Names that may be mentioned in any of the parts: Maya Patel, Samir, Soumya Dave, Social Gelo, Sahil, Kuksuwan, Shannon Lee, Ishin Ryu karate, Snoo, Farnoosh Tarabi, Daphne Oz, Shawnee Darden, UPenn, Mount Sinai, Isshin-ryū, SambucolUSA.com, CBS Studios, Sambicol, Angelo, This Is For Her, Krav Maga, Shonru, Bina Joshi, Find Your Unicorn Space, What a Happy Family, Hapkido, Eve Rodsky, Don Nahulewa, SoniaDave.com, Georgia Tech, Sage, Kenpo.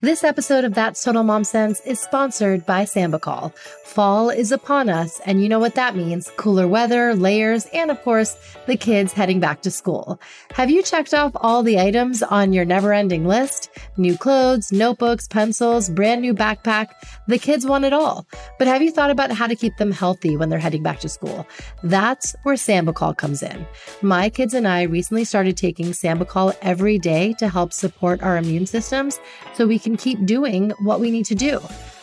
This episode of That's Total Mom Sense is sponsored by Sambicol. Fall is upon us, and you know what that means. Cooler weather, layers, and of course, the kids heading back to school. Have you checked off all the items on your never-ending list? New clothes, notebooks, pencils, brand new backpack. The kids want it all. But have you thought about how to keep them healthy when they're heading back to school? That's where Sambicol comes in. My kids and I recently started taking Sambicol every day to help support our immune systems so we can keep doing what we need to do.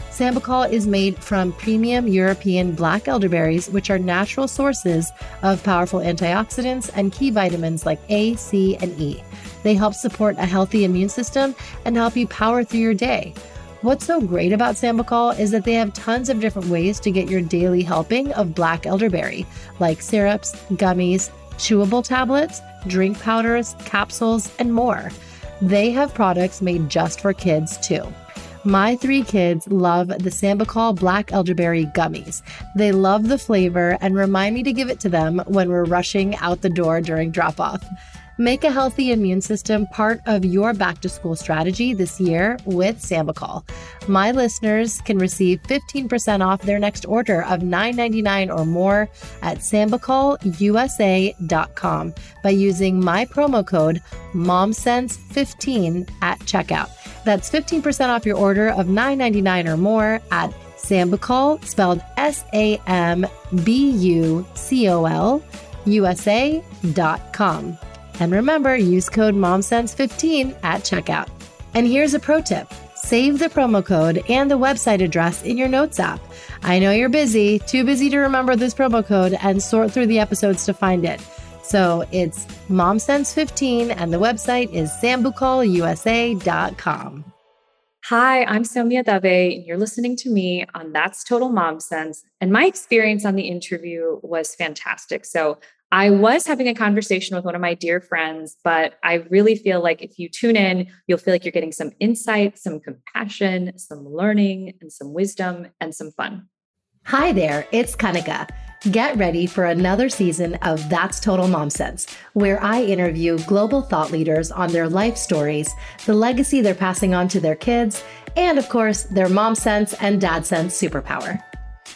Sambicol is made from premium European black elderberries, which are natural sources of powerful antioxidants and key vitamins like A, C, and E. They help support a healthy immune system and help you power through your day. What's so great about Sambicol is that they have tons of different ways to get your daily helping of black elderberry, like syrups, gummies, chewable tablets, drink powders, capsules, and more. They have products made just for kids, too. My three kids love the Sambicol Black Elderberry Gummies. They love the flavor and remind me to give it to them when we're rushing out the door during drop-off. Make a healthy immune system part of your back-to-school strategy this year with Sambicol. My listeners can receive 15% off their next order of $9.99 or more at SambucolUSA.com by using my promo code MOMSENSE15 at checkout. That's 15% off your order of $9.99 or more at Sambicol, spelled S-A-M-B-U-C-O-L, USA.com. And remember, use code MOMSENSE15 at checkout. And here's a pro tip. Save the promo code and the website address in your Notes app. I know you're busy, too busy to remember this promo code and sort through the episodes to find it. So it's MOMSENSE15 and the website is SambucolUSA.com. Hi, I'm Soumya Dave, and you're listening to me on That's Total Mom Sense. And my experience on the interview was fantastic. So I was having a conversation with one of my dear friends, but I really feel like if you tune in, you'll feel like you're getting some insight, some compassion, some learning, and some wisdom, and some fun. Hi there, it's Kanika. Get ready for another season of That's Total Mom Sense, where I interview global thought leaders on their life stories, the legacy they're passing on to their kids, and of course, their mom sense and dad sense superpower.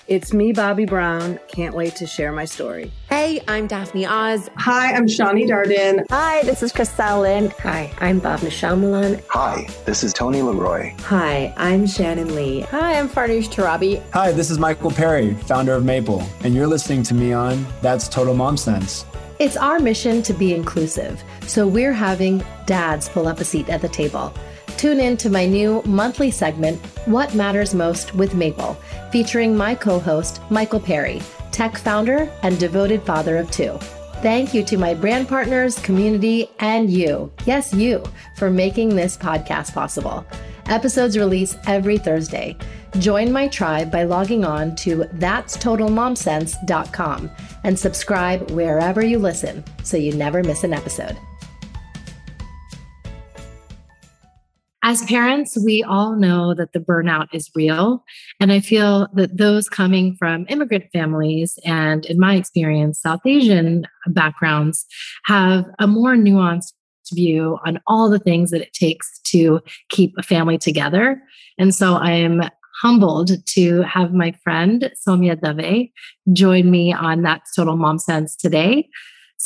It's me, Bobby Brown. Can't wait to share my story. Hey, I'm Daphne Oz. Hi, I'm Shawnee Darden. Hi, this is Chris Allen. Hi, I'm Bob Nishamalan. Hi, this is Tony Leroy. Hi, I'm Shannon Lee. Hi, I'm Farnoosh Tarabi. Hi, this is Michael Perry, founder of Maple. And you're listening to me on That's Total Mom Sense. It's our mission to be inclusive. So we're having dads pull up a seat at the table. Tune in to my new monthly segment, What Matters Most with Maple, featuring my co-host, Michael Perry, tech founder and devoted father of two. Thank you to my brand partners, community, and you, yes, you, for making this podcast possible. Episodes release every Thursday. Join my tribe by logging on to thatstotalmomsense.com and subscribe wherever you listen so you never miss an episode. As parents, we all know that the burnout is real. And I feel that those coming from immigrant families and, in my experience, South Asian backgrounds have a more nuanced view on all the things that it takes to keep a family together. And so I am humbled to have my friend, Soumya Dave, join me on That's Total Mom Sense today.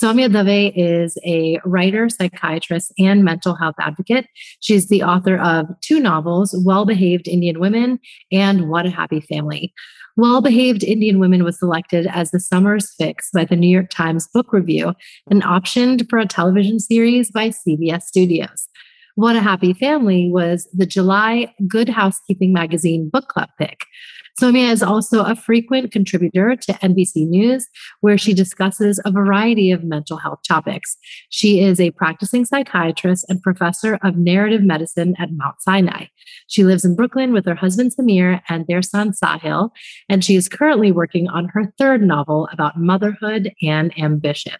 Soumya Dave is a writer, psychiatrist, and mental health advocate. She's the author of two novels, Well-Behaved Indian Women and What a Happy Family. Well-Behaved Indian Women was selected as the summer's fix by the New York Times Book Review and optioned for a television series by CBS Studios. What a Happy Family was the July Good Housekeeping Magazine book club pick. Soumya is also a frequent contributor to NBC News, where she discusses a variety of mental health topics. She is a practicing psychiatrist and professor of narrative medicine at Mount Sinai. She lives in Brooklyn with her husband, Samir, and their son, Sahil, and she is currently working on her third novel about motherhood and ambition.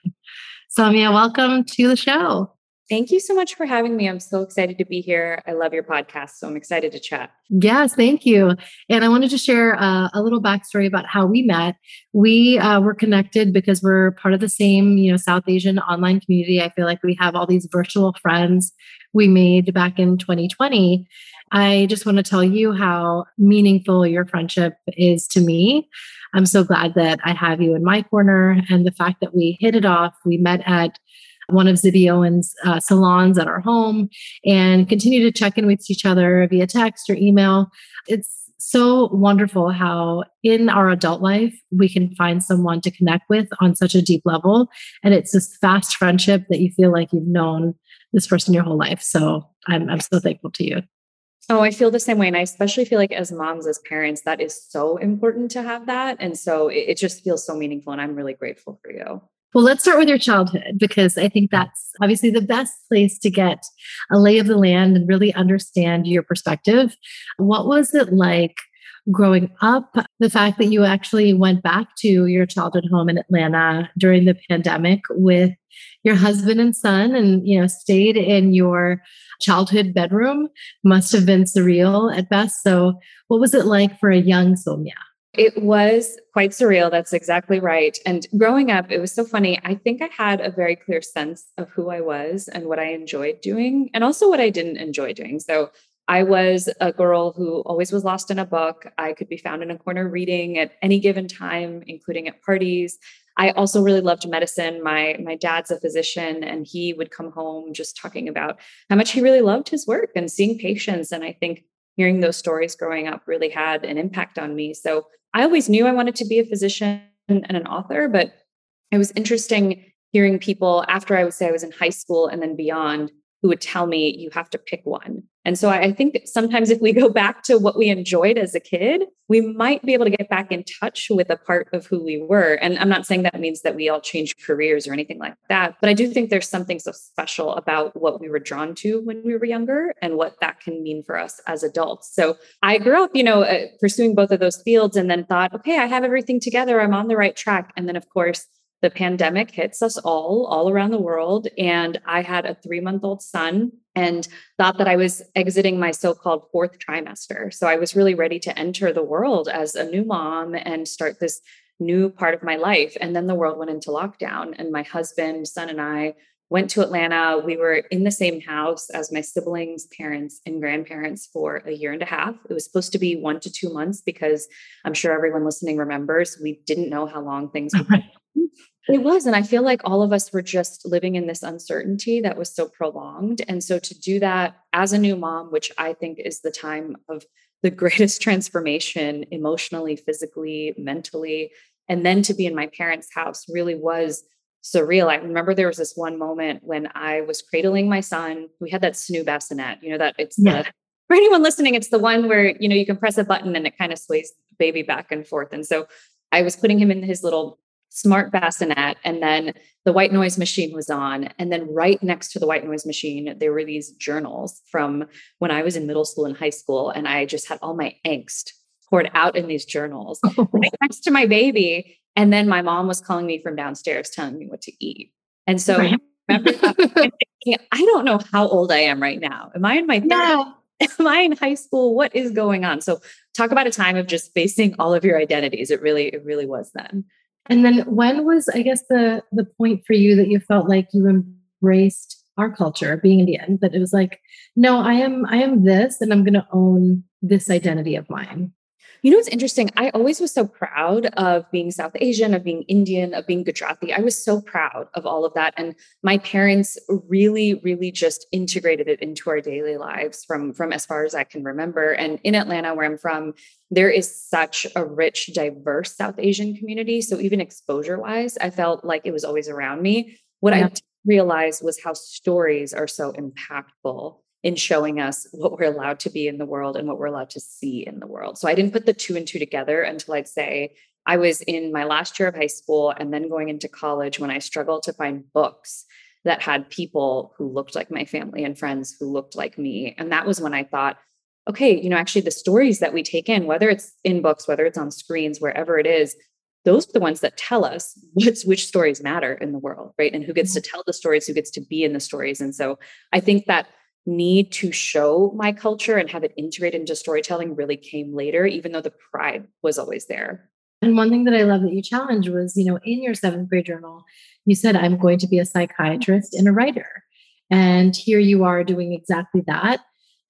Soumya, welcome to the show. Thank you so much for having me. I'm so excited to be here. I love your podcast, so I'm excited to chat. Yes, thank you. And I wanted to share a little backstory about how we met. We were connected because we're part of the same, South Asian online community. I feel like we have all these virtual friends we made back in 2020. I just want to tell you how meaningful your friendship is to me. I'm so glad that I have you in my corner. And the fact that we hit it off, we met at one of Zibby Owens' salons at our home and continue to check in with each other via text or email. It's so wonderful how in our adult life, we can find someone to connect with on such a deep level. And it's this fast friendship that you feel like you've known this person your whole life. So I'm so thankful to you. Oh, I feel the same way. And I especially feel like as moms, as parents, that is so important to have that. And so it just feels so meaningful. And I'm really grateful for you. Well, let's start with your childhood, because I think that's obviously the best place to get a lay of the land and really understand your perspective. What was it like growing up? The fact that you actually went back to your childhood home in Atlanta during the pandemic with your husband and son and, stayed in your childhood bedroom must have been surreal at best. So what was it like for a young Soumya? It was quite surreal. That's exactly right. And growing up, it was so funny. I think I had a very clear sense of who I was and what I enjoyed doing and also what I didn't enjoy doing. So I was a girl who always was lost in a book. I could be found in a corner reading at any given time, including at parties. I also really loved medicine. My dad's a physician, and he would come home just talking about how much he really loved his work and seeing patients. And I think hearing those stories growing up really had an impact on me. So I always knew I wanted to be a physician and an author, but it was interesting hearing people after I would say I was in high school and then beyond who would tell me you have to pick one. And so I think sometimes if we go back to what we enjoyed as a kid, we might be able to get back in touch with a part of who we were. And I'm not saying that means that we all change careers or anything like that, but I do think there's something so special about what we were drawn to when we were younger and what that can mean for us as adults. So I grew up, pursuing both of those fields and then thought, okay, I have everything together. I'm on the right track. And then of course, the pandemic hits us all around the world. And I had a 3-month-old son and thought that I was exiting my so-called 4th trimester. So I was really ready to enter the world as a new mom and start this new part of my life. And then the world went into lockdown and my husband, son, and I went to Atlanta. We were in the same house as my siblings, parents, and grandparents for a 1.5 years. It was supposed to be 1 to 2 months because I'm sure everyone listening remembers we didn't know how long things would be. It was. And I feel like all of us were just living in this uncertainty that was so prolonged. And so to do that as a new mom, which I think is the time of the greatest transformation emotionally, physically, mentally, and then to be in my parents' house really was surreal. I remember there was this one moment when I was cradling my son. We had that Snoo bassinet, for anyone listening, it's the one where, you can press a button and it kind of sways the baby back and forth. And so I was putting him in his little smart bassinet. And then the white noise machine was on. And then right next to the white noise machine, there were these journals from when I was in middle school and high school. And I just had all my angst poured out in these journals right next to my baby. And then my mom was calling me from downstairs, telling me what to eat. And so I remember thinking, I don't know how old I am right now. Am I in my 30s? No. Am I in high school? What is going on? So talk about a time of just facing all of your identities. It really was then. And then when was, I guess, the point for you that you felt like you embraced our culture, being Indian, that it was like, no, I am this, and I'm going to own this identity of mine. It's interesting. I always was so proud of being South Asian, of being Indian, of being Gujarati. I was so proud of all of that. And my parents really, really just integrated it into our daily lives from as far as I can remember. And in Atlanta, where I'm from, there is such a rich, diverse South Asian community. So even exposure wise, I felt like it was always around me. What I realized was how stories are so impactful in showing us what we're allowed to be in the world and what we're allowed to see in the world. So I didn't put the 2 and 2 together until I'd say I was in my last year of high school and then going into college when I struggled to find books that had people who looked like my family and friends who looked like me. And that was when I thought, okay, actually the stories that we take in, whether it's in books, whether it's on screens, wherever it is, those are the ones that tell us which stories matter in the world, right? And who gets to tell the stories, who gets to be in the stories. And so I think that need to show my culture and have it integrated into storytelling really came later, even though the pride was always there. And one thing that I love that you challenged was, in your 7th grade journal, you said, I'm going to be a psychiatrist and a writer. And here you are doing exactly that.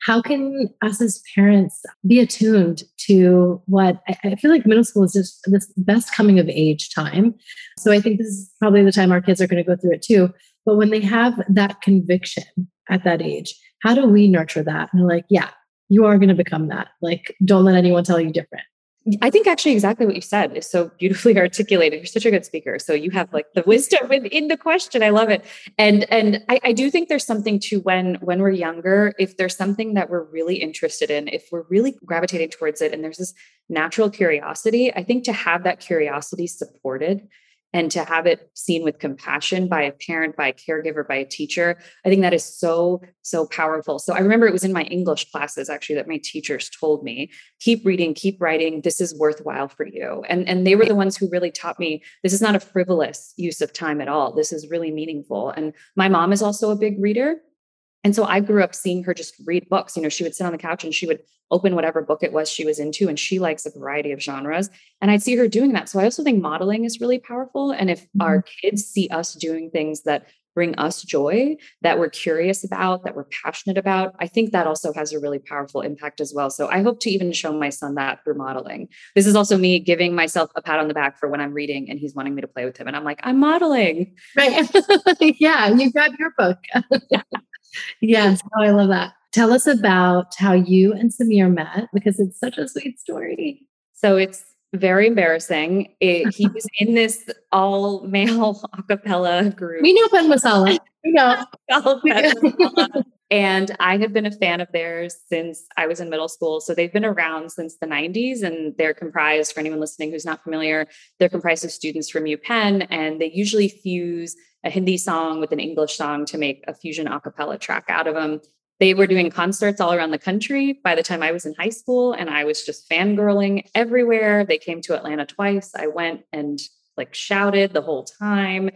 how can us as parents be attuned to what I feel like middle school is just this best coming of age time. So I think this is probably the time our kids are going to go through it too. But when they have that conviction at that age, how do we nurture that? And like, yeah, you are going to become that. Like, don't let anyone tell you different. I think actually exactly what you said is so beautifully articulated. You're such a good speaker. So you have like the wisdom within the question. I love it. And I do think there's something to when we're younger, if there's something that we're really interested in, if we're really gravitating towards it and there's this natural curiosity, I think to have that curiosity supported and to have it seen with compassion by a parent, by a caregiver, by a teacher, I think that is so, so powerful. So I remember it was in my English classes actually that my teachers told me, keep reading, keep writing, this is worthwhile for you. And they were the ones who really taught me, this is not a frivolous use of time at all. This is really meaningful. And my mom is also a big reader. And so I grew up seeing her just read books. You know, she would sit on the couch and she would open whatever book it was she was into. And she likes a variety of genres. And I'd see her doing that. So I also think modeling is really powerful. And if our kids see us doing things that bring us joy, that we're curious about, that we're passionate about, I think that also has a really powerful impact as well. So I hope to even show my son that through modeling. This is also me giving myself a pat on the back for when I'm reading and he's wanting me to play with him. And I'm like, I'm modeling. Right. Yeah. You grabbed your book. Yes. Oh, I love that. Tell us about how you and Samir met, because it's such a sweet story. So it's very embarrassing. He was in this all male a cappella group. We know Penn Masala. We know. And I had been a fan of theirs since I was in middle school. So they've been around since the 90s, and they're comprised, for anyone listening who's not familiar, they're comprised of students from UPenn, and they usually fuse a Hindi song with an English song to make a fusion a cappella track out of them. They were doing concerts all around the country by the time I was in high school, and I was just fangirling everywhere. They came to Atlanta twice. I went and like shouted the whole time.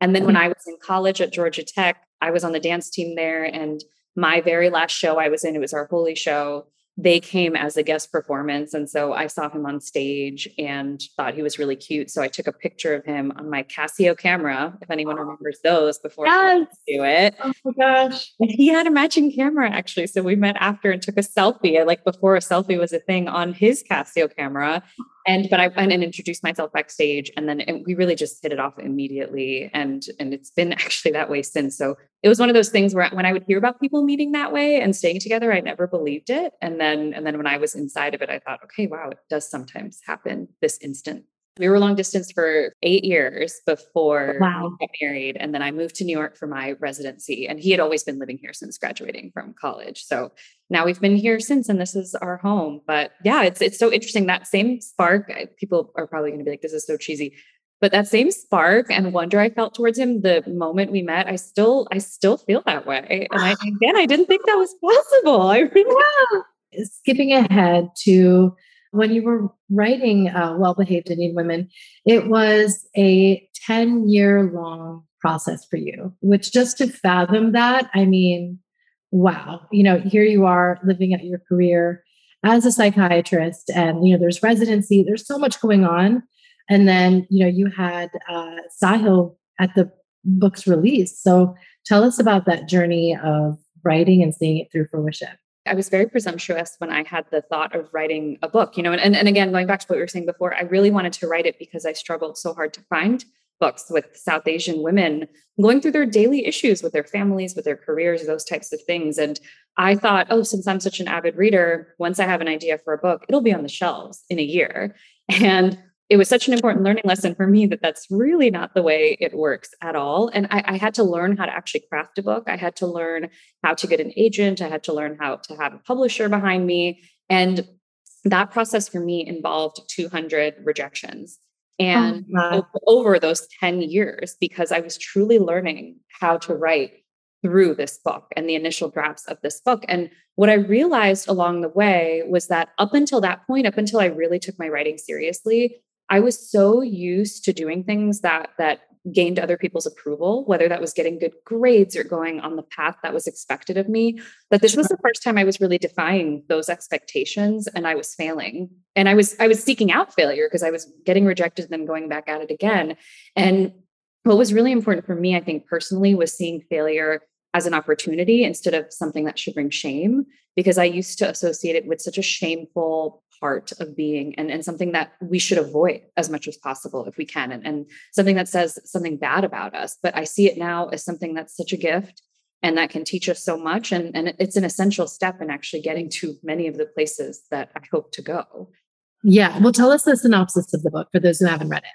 And then when I was in college at Georgia Tech, I was on the dance team there. And my very last show I was in, it was our Holy show. They came as a guest performance. And so I saw him on stage and thought he was really cute. So I took a picture of him on my Casio camera, if anyone remembers those before I do it. Oh my gosh. And he had a matching camera actually. So we met after and took a selfie, like before a selfie was a thing, on his Casio camera. But I went and introduced myself backstage, and we really just hit it off immediately. And it's been actually that way since. So it was one of those things where when I would hear about people meeting that way and staying together, I never believed it. And then when I was inside of it, I thought, okay, wow, it does sometimes happen this instant. We were long distance for 8 years before we got married. And then I moved to New York for my residency, and he had always been living here since graduating from college. So now we've been here since, and this is our home. But yeah, it's so interesting. That same spark, people are probably going to be like, this is so cheesy. But that same spark and wonder I felt towards him the moment we met, I still feel that way. And I didn't think that was possible. Skipping ahead to when you were writing Well-Behaved Indian Women, it was a 10-year long process for you, which just to fathom that, I mean, wow. You know, here you are living out your career as a psychiatrist, and, you know, there's residency, there's so much going on. And then, you know, you had Sahil at the book's release. So tell us about that journey of writing and seeing it through fruition. I was very presumptuous when I had the thought of writing a book, you know, and again, going back to what we were saying before, I really wanted to write it because I struggled so hard to find books with South Asian women going through their daily issues with their families, with their careers, those types of things. And I thought, oh, since I'm such an avid reader, once I have an idea for a book, it'll be on the shelves in a year. And it was such an important learning lesson for me that that's really not the way it works at all. And I had to learn how to actually craft a book. I had to learn how to get an agent. I had to learn how to have a publisher behind me. And that process for me involved 200 rejections and over those 10 years, because I was truly learning how to write through this book and the initial drafts of this book. And what I realized along the way was that up until that point, up until I really took my writing seriously, I was so used to doing things that gained other people's approval, whether that was getting good grades or going on the path that was expected of me, that this was the first time I was really defying those expectations, and I was failing. And I was seeking out failure because I was getting rejected and then going back at it again. And what was really important for me, I think personally, was seeing failure as an opportunity instead of something that should bring shame. because I used to associate it with such a shameful part of being and something that we should avoid as much as possible if we can, and something that says something bad about us. But I see it now as something that's such a gift and that can teach us so much. And it's an essential step in actually getting to many of the places that I hope to go. Yeah. Well, tell us the synopsis of the book for those who haven't read it.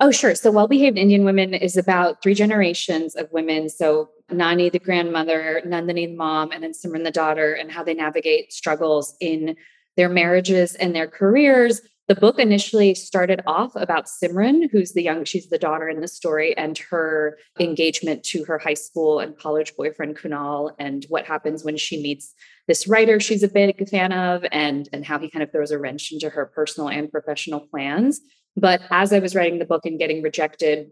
Oh, sure. So Well-Behaved Indian Women is about three generations of women. So Nani, the grandmother, Nandini, the mom, and then Simran, the daughter, and how they navigate struggles in their marriages and their careers. The book initially started off about Simran, she's the daughter in the story, and her engagement to her high school and college boyfriend, Kunal, and what happens when she meets this writer she's a big fan of, and how he kind of throws a wrench into her personal and professional plans. But as I was writing the book and getting rejected,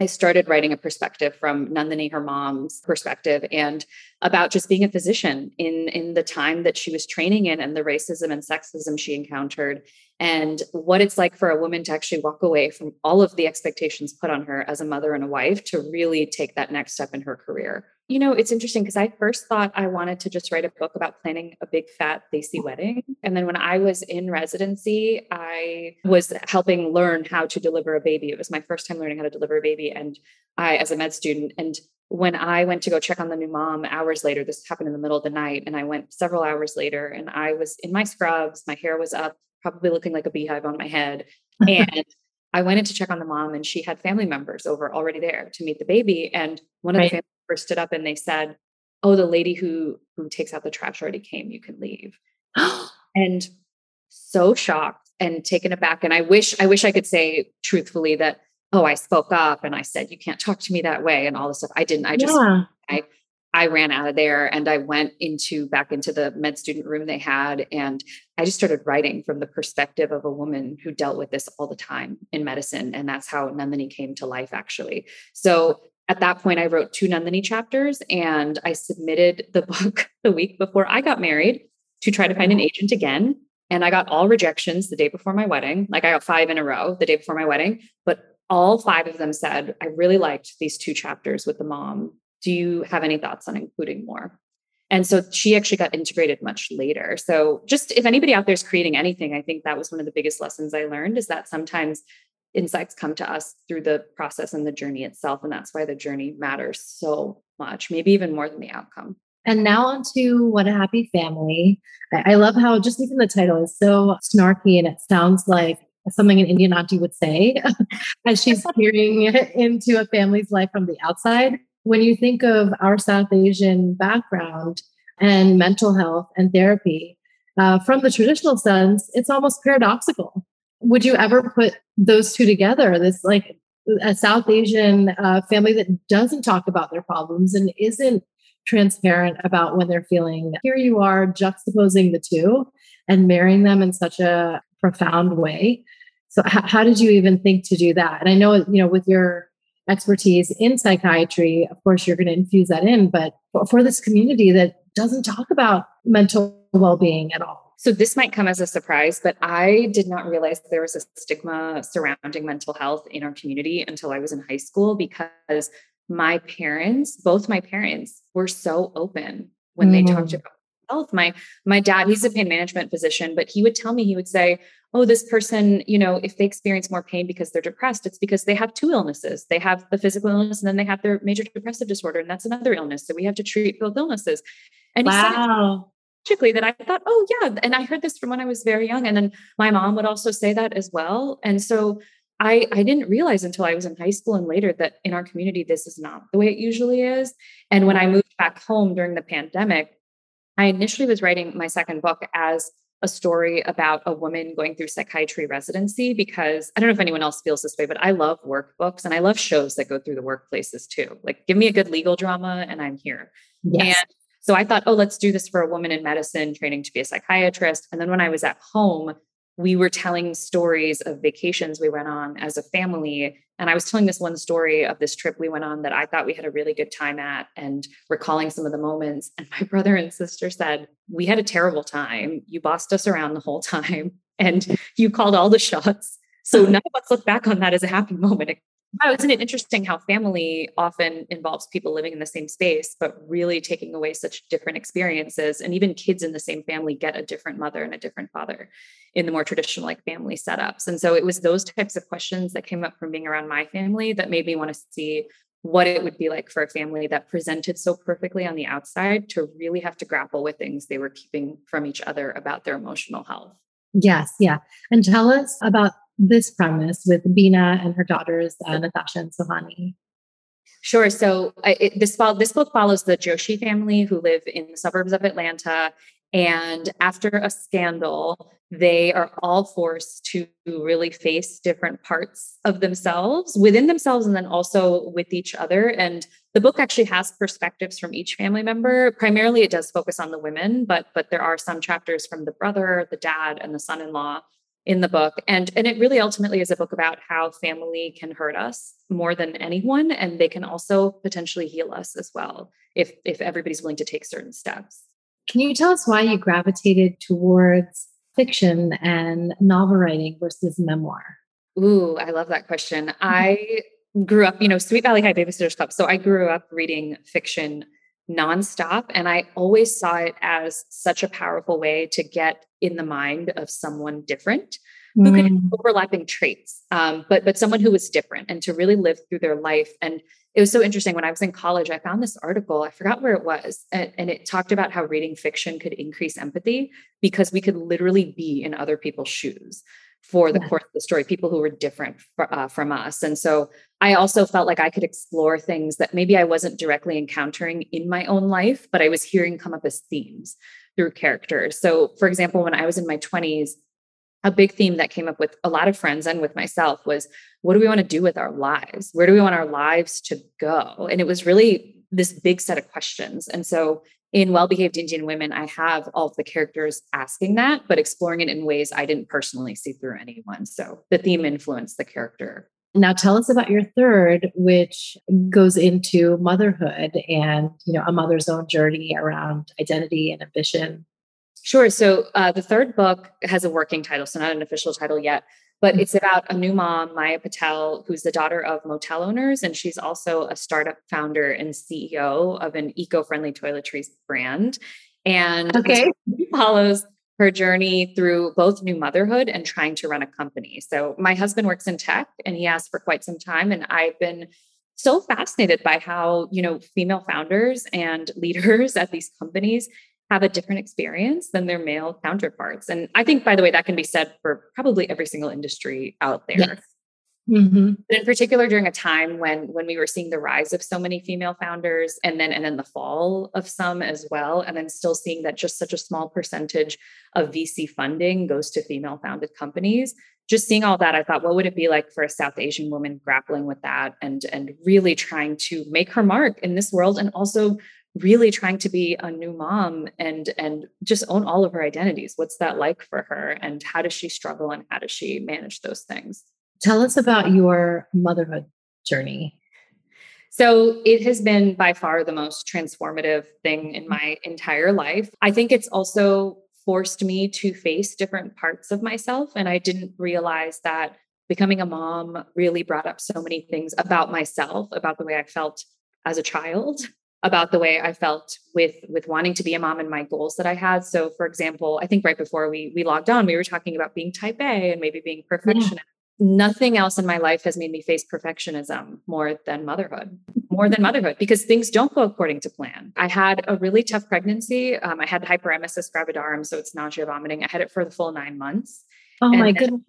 I started writing a perspective from Nandini, her mom's perspective, and about just being a physician in the time that she was training in and the racism and sexism she encountered, and what it's like for a woman to actually walk away from all of the expectations put on her as a mother and a wife to really take that next step in her career. You know, it's interesting because I first thought I wanted to just write a book about planning a big fat Desi wedding. And then when I was in residency, I was helping learn how to deliver a baby. It was my first time learning how to deliver a baby. And I, as a med student, and when I went to go check on the new mom hours later, this happened in the middle of the night. And I went several hours later and I was in my scrubs, my hair was up, probably looking like a beehive on my head. And I went in to check on the mom and she had family members over already there to meet the baby. And one of the family members stood up and they said, "Oh, the lady who takes out the trash already came, you can leave." And so shocked and taken aback. And I wish I could say truthfully that, "Oh, I spoke up and I said, you can't talk to me that way," and all this stuff. I didn't. I just, yeah. I ran out of there and I went back into the med student room they had. And I just started writing from the perspective of a woman who dealt with this all the time in medicine. And that's how Nandini came to life, actually. So at that point, I wrote 2 Nandini chapters and I submitted the book the week before I got married to try to find an agent again. And I got all rejections the day before my wedding. Like I got 5 in a row the day before my wedding, but all 5 of them said, "I really liked these 2 chapters with the mom. Do you have any thoughts on including more?" And so she actually got integrated much later. So just if anybody out there is creating anything, I think that was one of the biggest lessons I learned, is that sometimes insights come to us through the process and the journey itself. And that's why the journey matters so much, maybe even more than the outcome. And now on to What a Happy Family. I love how just even the title is so snarky and it sounds like something an Indian auntie would say as she's peering into a family's life from the outside. When you think of our South Asian background and mental health and therapy from the traditional sense, it's almost paradoxical. Would you ever put those two together? This like a South Asian family that doesn't talk about their problems and isn't transparent about when they're feeling. Here you are juxtaposing the two and marrying them in such a profound way. So how did you even think to do that? And I know, you know, with your expertise in psychiatry, of course, you're going to infuse that in, but for this community that doesn't talk about mental well-being at all. So this might come as a surprise, but I did not realize there was a stigma surrounding mental health in our community until I was in high school, because my parents, both my parents, were so open when they talked about health. My dad, he's a pain management physician, but he would tell me, he would say, "Oh, this person, you know, if they experience more pain because they're depressed, it's because they have 2 illnesses. They have the physical illness and then they have their major depressive disorder. And that's another illness. So we have to treat both illnesses." And wow. He said that I thought, oh yeah. And I heard this from when I was very young. And then my mom would also say that as well. And so I didn't realize until I was in high school and later that in our community, this is not the way it usually is. And when I moved back home during the pandemic, I initially was writing my second book as a story about a woman going through psychiatry residency, because I don't know if anyone else feels this way, but I love workbooks and I love shows that go through the workplaces too. Like, give me a good legal drama and I'm here. Yes. And so I thought, oh, let's do this for a woman in medicine training to be a psychiatrist. And then when I was at home, we were telling stories of vacations we went on as a family. And I was telling this one story of this trip we went on that I thought we had a really good time at and recalling some of the moments. And my brother and sister said, "We had a terrible time. You bossed us around the whole time and you called all the shots. So none of us look back on that as a happy moment. It Wow, isn't it interesting how family often involves people living in the same space, but really taking away such different experiences? And even kids in the same family get a different mother and a different father in the more traditional like family setups. And so it was those types of questions that came up from being around my family that made me want to see what it would be like for a family that presented so perfectly on the outside to really have to grapple with things they were keeping from each other about their emotional health. Yes. Yeah. And tell us about this premise with Bina and her daughters, Natasha and Sohani. Sure. So this book follows the Joshi family who live in the suburbs of Atlanta. And after a scandal, they are all forced to really face different parts of themselves within themselves and then also with each other. And the book actually has perspectives from each family member. Primarily, it does focus on the women, but there are some chapters from the brother, the dad, and the son-in-law in the book. And it really ultimately is a book about how family can hurt us more than anyone. And they can also potentially heal us as well if everybody's willing to take certain steps. Can you tell us why you gravitated towards fiction and novel writing versus memoir? Ooh, I love that question. I grew up, Sweet Valley High Babysitters Club. So I grew up reading fiction nonstop. And I always saw it as such a powerful way to get in the mind of someone different who can have overlapping traits, but someone who was different and to really live through their life. And it was so interesting. When I was in college, I found this article, I forgot where it was, and it talked about how reading fiction could increase empathy because we could literally be in other people's shoes for the course of the story, people who were different from us. And so I also felt like I could explore things that maybe I wasn't directly encountering in my own life, but I was hearing come up as themes through characters. So for example, when I was in my 20s, a big theme that came up with a lot of friends and with myself was, what do we want to do with our lives? Where do we want our lives to go? And it was really this big set of questions. And so in Well-Behaved Indian Women, I have all of the characters asking that, but exploring it in ways I didn't personally see through anyone. So the theme influenced the character. Now tell us about your third, which goes into motherhood and, a mother's own journey around identity and ambition. Sure. So the third book has a working title, so not an official title yet, but it's about a new mom, Maya Patel, who's the daughter of motel owners. And she's also a startup founder and CEO of an eco-friendly toiletries brand. And it follows her journey through both new motherhood and trying to run a company. So my husband works in tech and he has for quite some time. And I've been so fascinated by how, female founders and leaders at these companies have a different experience than their male counterparts. And I think, by the way, that can be said for probably every single industry out there. Yes. Mm-hmm. But in particular, during a time when we were seeing the rise of so many female founders and then the fall of some as well, and then still seeing that just such a small percentage of VC funding goes to female founded companies, just seeing all that, I thought, what would it be like for a South Asian woman grappling with that and really trying to make her mark in this world and also really trying to be a new mom and just own all of her identities. What's that like for her? And how does she struggle and how does she manage those things? Tell us about your motherhood journey. So it has been by far the most transformative thing in my entire life. I think it's also forced me to face different parts of myself. And I didn't realize that becoming a mom really brought up so many things about myself, about the way I felt as a child, about the way I felt with wanting to be a mom and my goals that I had. So for example, I think right before we logged on, we were talking about being type A and maybe being perfectionist. Yeah. Nothing else in my life has made me face perfectionism more than motherhood, because things don't go according to plan. I had a really tough pregnancy. I had hyperemesis gravidarum. So it's nausea, vomiting. I had it for the full 9 months. Oh my goodness.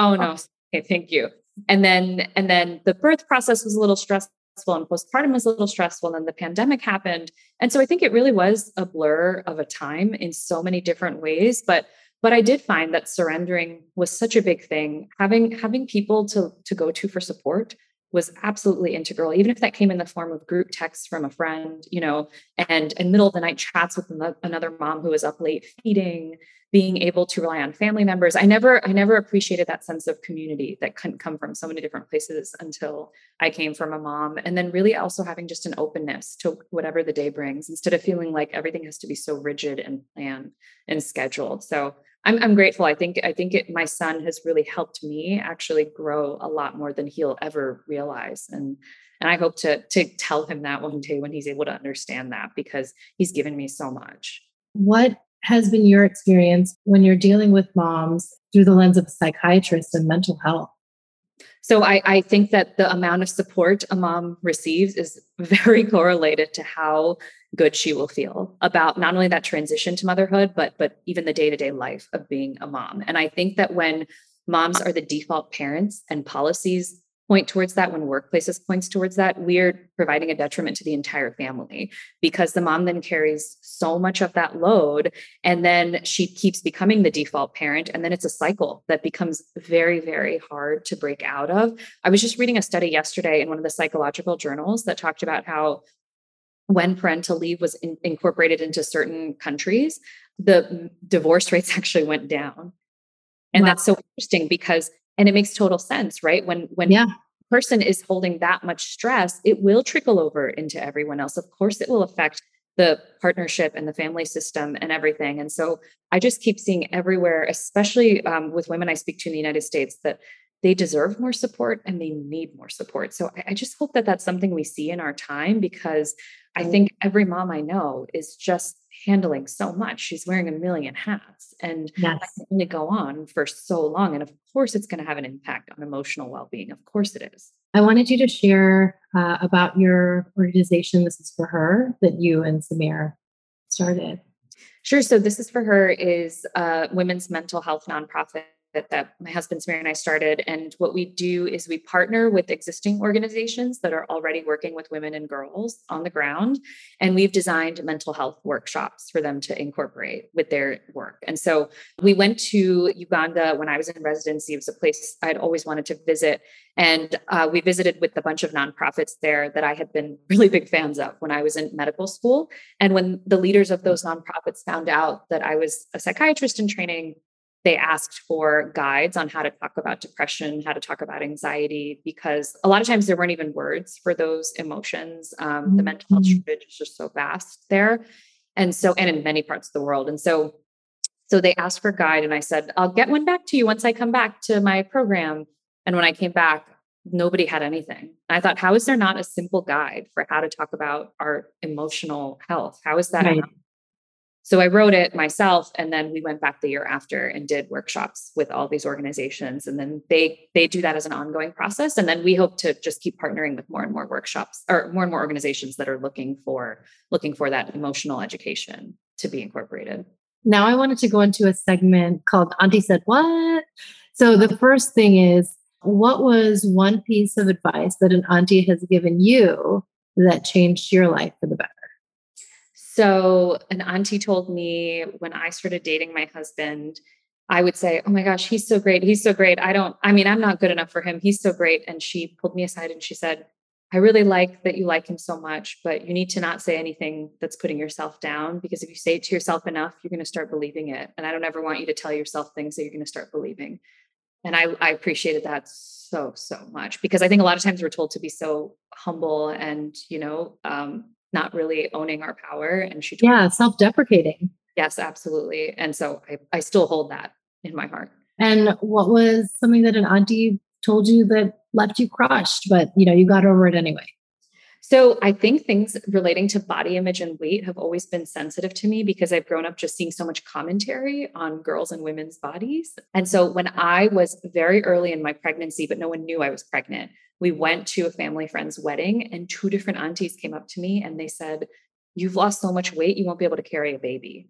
Okay, thank you. And then the birth process was a little stressful. And postpartum was a little stressful. And then the pandemic happened. And so I think it really was a blur of a time in so many different ways. But I did find that surrendering was such a big thing. Having people to go to for support was absolutely integral, even if that came in the form of group texts from a friend, and middle of the night chats with another mom who was up late feeding, being able to rely on family members. I never appreciated that sense of community that couldn't come from so many different places until I came from a mom. And then really also having just an openness to whatever the day brings instead of feeling like everything has to be so rigid and planned and scheduled. So I'm grateful. I think my son has really helped me actually grow a lot more than he'll ever realize. And I hope to tell him that one day when he's able to understand that, because he's given me so much. What has been your experience when you're dealing with moms through the lens of a psychiatrist and mental health? So I think that the amount of support a mom receives is very correlated to how good she will feel about not only that transition to motherhood, but even the day-to-day life of being a mom. And I think that when moms are the default parents and policies point towards that, when workplaces points towards that, we're providing a detriment to the entire family, because the mom then carries so much of that load, and then she keeps becoming the default parent. And then it's a cycle that becomes very, very hard to break out of. I was just reading a study yesterday in one of the psychological journals that talked about how when parental leave was incorporated into certain countries, the divorce rates actually went down. And wow, that's so interesting because, and it makes total sense, right? When yeah, a person is holding that much stress, it will trickle over into everyone else. Of course, it will affect the partnership and the family system and everything. And so I just keep seeing everywhere, especially with women I speak to in the United States, that they deserve more support and they need more support. So I just hope that that's something we see in our time, because I think every mom I know is just handling so much. She's wearing a million hats, and yes, that can only go on for so long. And of course, it's going to have an impact on emotional well-being. Of course it is. I wanted you to share about your organization, This Is For Her, that you and Samir started. Sure. So This Is For Her is a women's mental health nonprofit that my husband Samir and I started. And what we do is we partner with existing organizations that are already working with women and girls on the ground. And we've designed mental health workshops for them to incorporate with their work. And so we went to Uganda when I was in residency. It was a place I'd always wanted to visit. And we visited with a bunch of nonprofits there that I had been really big fans of when I was in medical school. And when the leaders of those nonprofits found out that I was a psychiatrist in training, they asked for guides on how to talk about depression, how to talk about anxiety, because a lot of times there weren't even words for those emotions. The mental health shortage is just so vast there. And so, and in many parts of the world. And so they asked for a guide, and I said, I'll get one back to you once I come back to my program. And when I came back, nobody had anything. And I thought, how is there not a simple guide for how to talk about our emotional health? How is that? Right. So I wrote it myself, and then we went back the year after and did workshops with all these organizations. And then they do that as an ongoing process. And then we hope to just keep partnering with more and more workshops, or more and more organizations that are looking for that emotional education to be incorporated. Now I wanted to go into a segment called Auntie Said What? So the first thing is, what was one piece of advice that an auntie has given you that changed your life for the better? So an auntie told me when I started dating my husband, I would say, oh my gosh, he's so great. He's so great. I'm not good enough for him. He's so great. And she pulled me aside and she said, I really like that you like him so much, but you need to not say anything that's putting yourself down, because if you say it to yourself enough, you're going to start believing it. And I don't ever want you to tell yourself things that you're going to start believing. And I appreciated that so much, because I think a lot of times we're told to be so humble and, not really owning our power. And she told me, self-deprecating. Yes, absolutely. And so I still hold that in my heart. And what was something that an auntie told you that left you crushed, but you got over it anyway? So I think things relating to body image and weight have always been sensitive to me, because I've grown up just seeing so much commentary on girls' and women's bodies. And so when I was very early in my pregnancy, but no one knew I was pregnant, we went to a family friend's wedding, and two different aunties came up to me and they said, you've lost so much weight, you won't be able to carry a baby.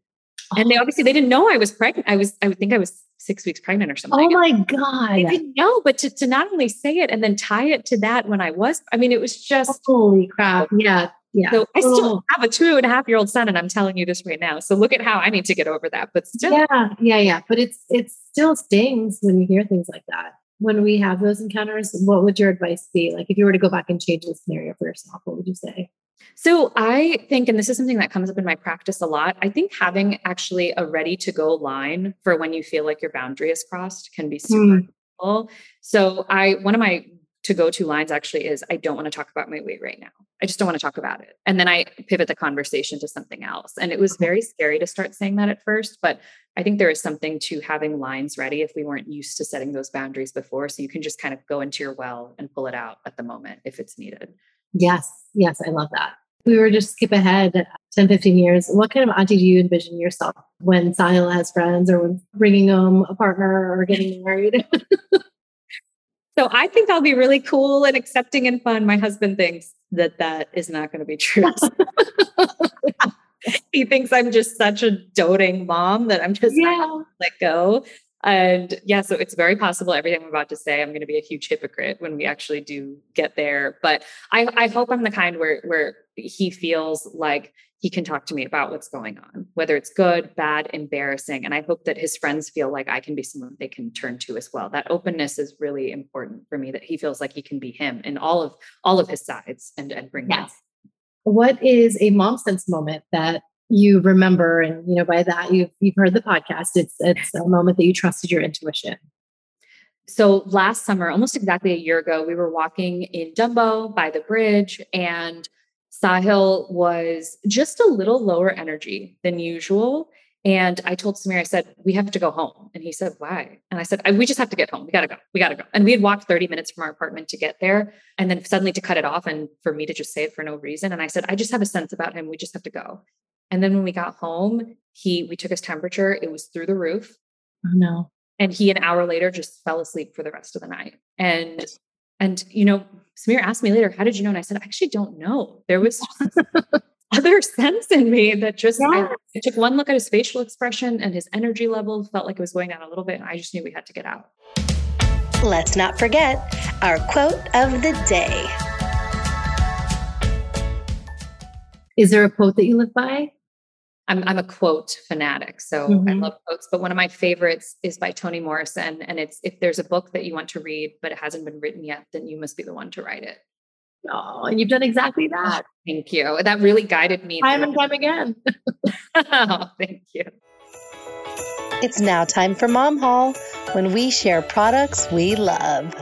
Oh. And they didn't know I was pregnant. I would think I was 6 weeks pregnant or something. Oh my God. I didn't know, but to not only say it and then tie it to that when I was, it was just, holy crap. Yeah. Yeah. So I still have a 2.5-year-old son, and I'm telling you this right now. So look at how I need to get over that, but still. Yeah. But it still stings when you hear things like that. When we have those encounters, what would your advice be? Like if you were to go back and change the scenario for yourself, what would you say? So I think, and this is something that comes up in my practice a lot, I think having actually a ready to go line for when you feel like your boundary is crossed can be super helpful. So one of my to-go-to lines actually is, I don't want to talk about my weight right now. I just don't want to talk about it. And then I pivot the conversation to something else. And it was very scary to start saying that at first, but I think there is something to having lines ready if we weren't used to setting those boundaries before. So you can just kind of go into your well and pull it out at the moment if it's needed. Yes. Yes. I love that. We were just skip ahead 10, 15 years. What kind of auntie do you envision yourself when Sahil has friends or when bringing home a partner or getting married? So I think I'll be really cool and accepting and fun. My husband thinks that is not going to be true. He thinks I'm just such a doting mom that I'm just not going to let go. And yeah, so it's very possible everything I'm about to say, I'm going to be a huge hypocrite when we actually do get there. But I hope I'm the kind where he feels like he can talk to me about what's going on, whether it's good, bad, embarrassing. And I hope that his friends feel like I can be someone they can turn to as well. That openness is really important for me, that he feels like he can be him in all of his sides and bring that. What is a mom sense moment that you remember? And, you know, by that you've heard the podcast. It's a moment that you trusted your intuition. So last summer, almost exactly a year ago, we were walking in Dumbo by the bridge, and Sahil was just a little lower energy than usual. And I told Samir, I said, we have to go home. And he said, why? And I said, we just have to get home. We got to go. And we had walked 30 minutes from our apartment to get there. And then suddenly to cut it off and for me to just say it for no reason. And I said, I just have a sense about him. We just have to go. And then when we got home, we took his temperature. It was through the roof. Oh no. And he, an hour later, just fell asleep for the rest of the night. And, you know, Samir asked me later, how did you know? And I said, I actually don't know. There was other sense in me that just I took one look at his facial expression and his energy level felt like it was going down a little bit. And I just knew we had to get out. Let's not forget our quote of the day. Is there a quote that you live by? I'm a quote fanatic, so I love quotes. But one of my favorites is by Toni Morrison. And it's, if there's a book that you want to read, but it hasn't been written yet, then you must be the one to write it. Oh, and you've done exactly that. Oh, thank you. That really guided me. Time and time again. Oh, thank you. It's now time for Mom Haul, when we share products we love.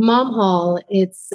Mom Haul, it's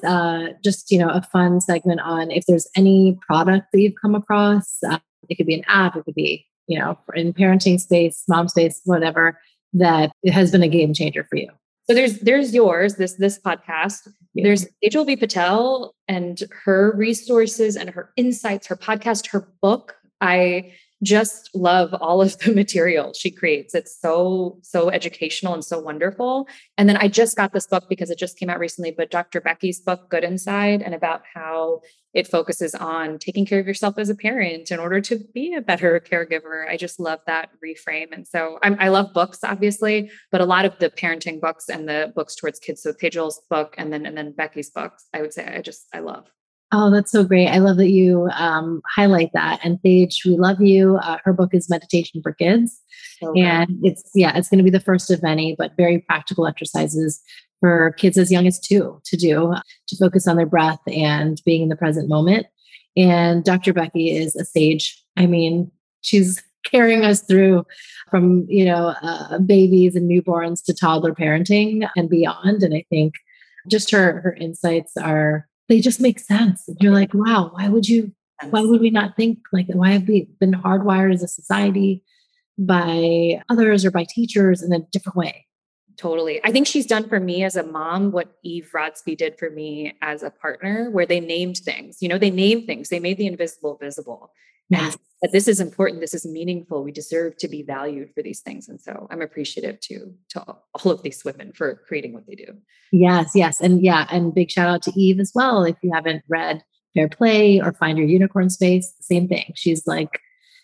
just, you know, a fun segment on if there's any product that you've come across. It could be an app, it could be, you know, in parenting space, mom space, whatever, that it has been a game changer for you. So there's yours, this podcast. Yeah. There's HLB Patel and her resources and her insights, her podcast, her book. I just love all of the material she creates. It's so, so educational and so wonderful. And then I just got this book because it just came out recently, but Dr. Becky's book, Good Inside, and about how it focuses on taking care of yourself as a parent in order to be a better caregiver. I just love that reframe. And so I love books, obviously, but a lot of the parenting books and the books towards kids. So Pagel's book and then Becky's books, I would say I love. Oh, that's so great. I love that you highlight that. And Sage, we love you. Her book is Meditation for Kids. Okay. And it's going to be the first of many, but very practical exercises for kids as young as 2 to do, to focus on their breath and being in the present moment. And Dr. Becky is a sage. I mean, she's carrying us through from, you know, babies and newborns to toddler parenting and beyond. And I think just her insights are, they just make sense. And you're like, wow, why would we not think like, why have we been hardwired as a society by others or by teachers in a different way? Totally. I think she's done for me as a mom what Eve Rodsky did for me as a partner, where they named things. You know, they named things. They made the invisible visible. Yes. That this is important. This is meaningful. We deserve to be valued for these things. And so I'm appreciative to all of these women for creating what they do. Yes. Yes. And yeah. And big shout out to Eve as well. If you haven't read Fair Play or Find Your Unicorn Space, same thing. She's like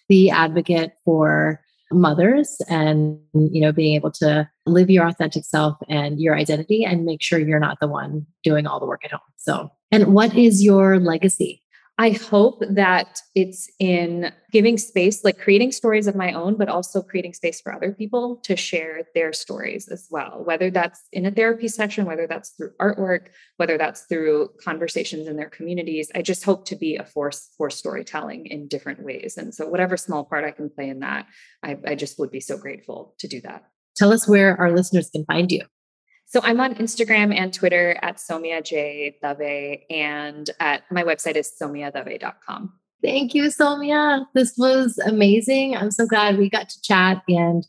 the advocate for mothers and, you know, being able to live your authentic self and your identity and make sure you're not the one doing all the work at home. So, and what is your legacy? I hope that it's in giving space, like creating stories of my own, but also creating space for other people to share their stories as well, whether that's in a therapy session, whether that's through artwork, whether that's through conversations in their communities. I just hope to be a force for storytelling in different ways. And so whatever small part I can play in that, I just would be so grateful to do that. Tell us where our listeners can find you. So I'm on Instagram and Twitter at Soumya Dave, and at my website is SoniaDave.com. Thank you, Soumya. This was amazing. I'm so glad we got to chat and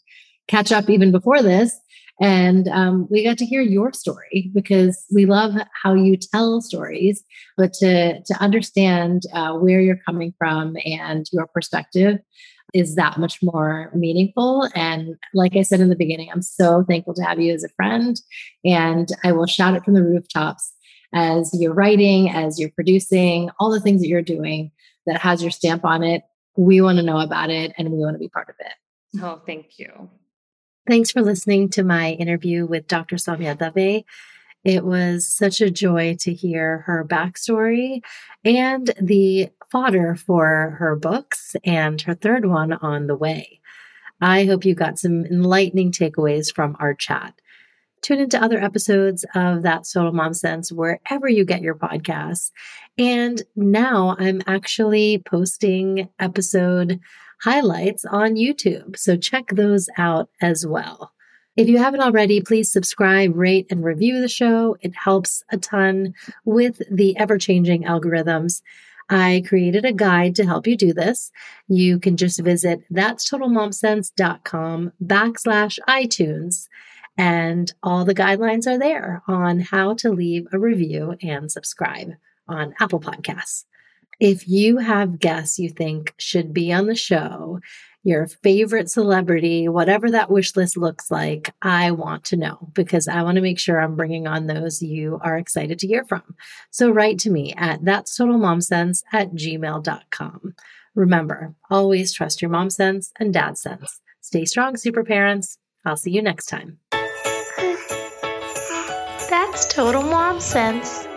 catch up even before this. And we got to hear your story, because we love how you tell stories, but to understand where you're coming from and your perspective is that much more meaningful. And like I said in the beginning, I'm so thankful to have you as a friend, and I will shout it from the rooftops as you're writing, as you're producing, all the things that you're doing that has your stamp on it. We want to know about it, and we want to be part of it. Oh, thank you. Thanks for listening to my interview with Dr. Soumya Dave. It was such a joy to hear her backstory and the fodder for her books and her third one on the way. I hope you got some enlightening takeaways from our chat. Tune into other episodes of That's Total Mom Sense wherever you get your podcasts. And now I'm actually posting episode highlights on YouTube, so check those out as well. If you haven't already, please subscribe, rate, and review the show. It helps a ton with the ever-changing algorithms. I created a guide to help you do this. You can just visit thatstotalmomsense.com/iTunes, and all the guidelines are there on how to leave a review and subscribe on Apple Podcasts. If you have guests you think should be on the show, your favorite celebrity, whatever that wish list looks like, I want to know, because I want to make sure I'm bringing on those you are excited to hear from. So write to me at thatstotalmomsense@gmail.com. Remember, always trust your mom sense and dad sense. Stay strong, super parents. I'll see you next time. That's Total Mom Sense.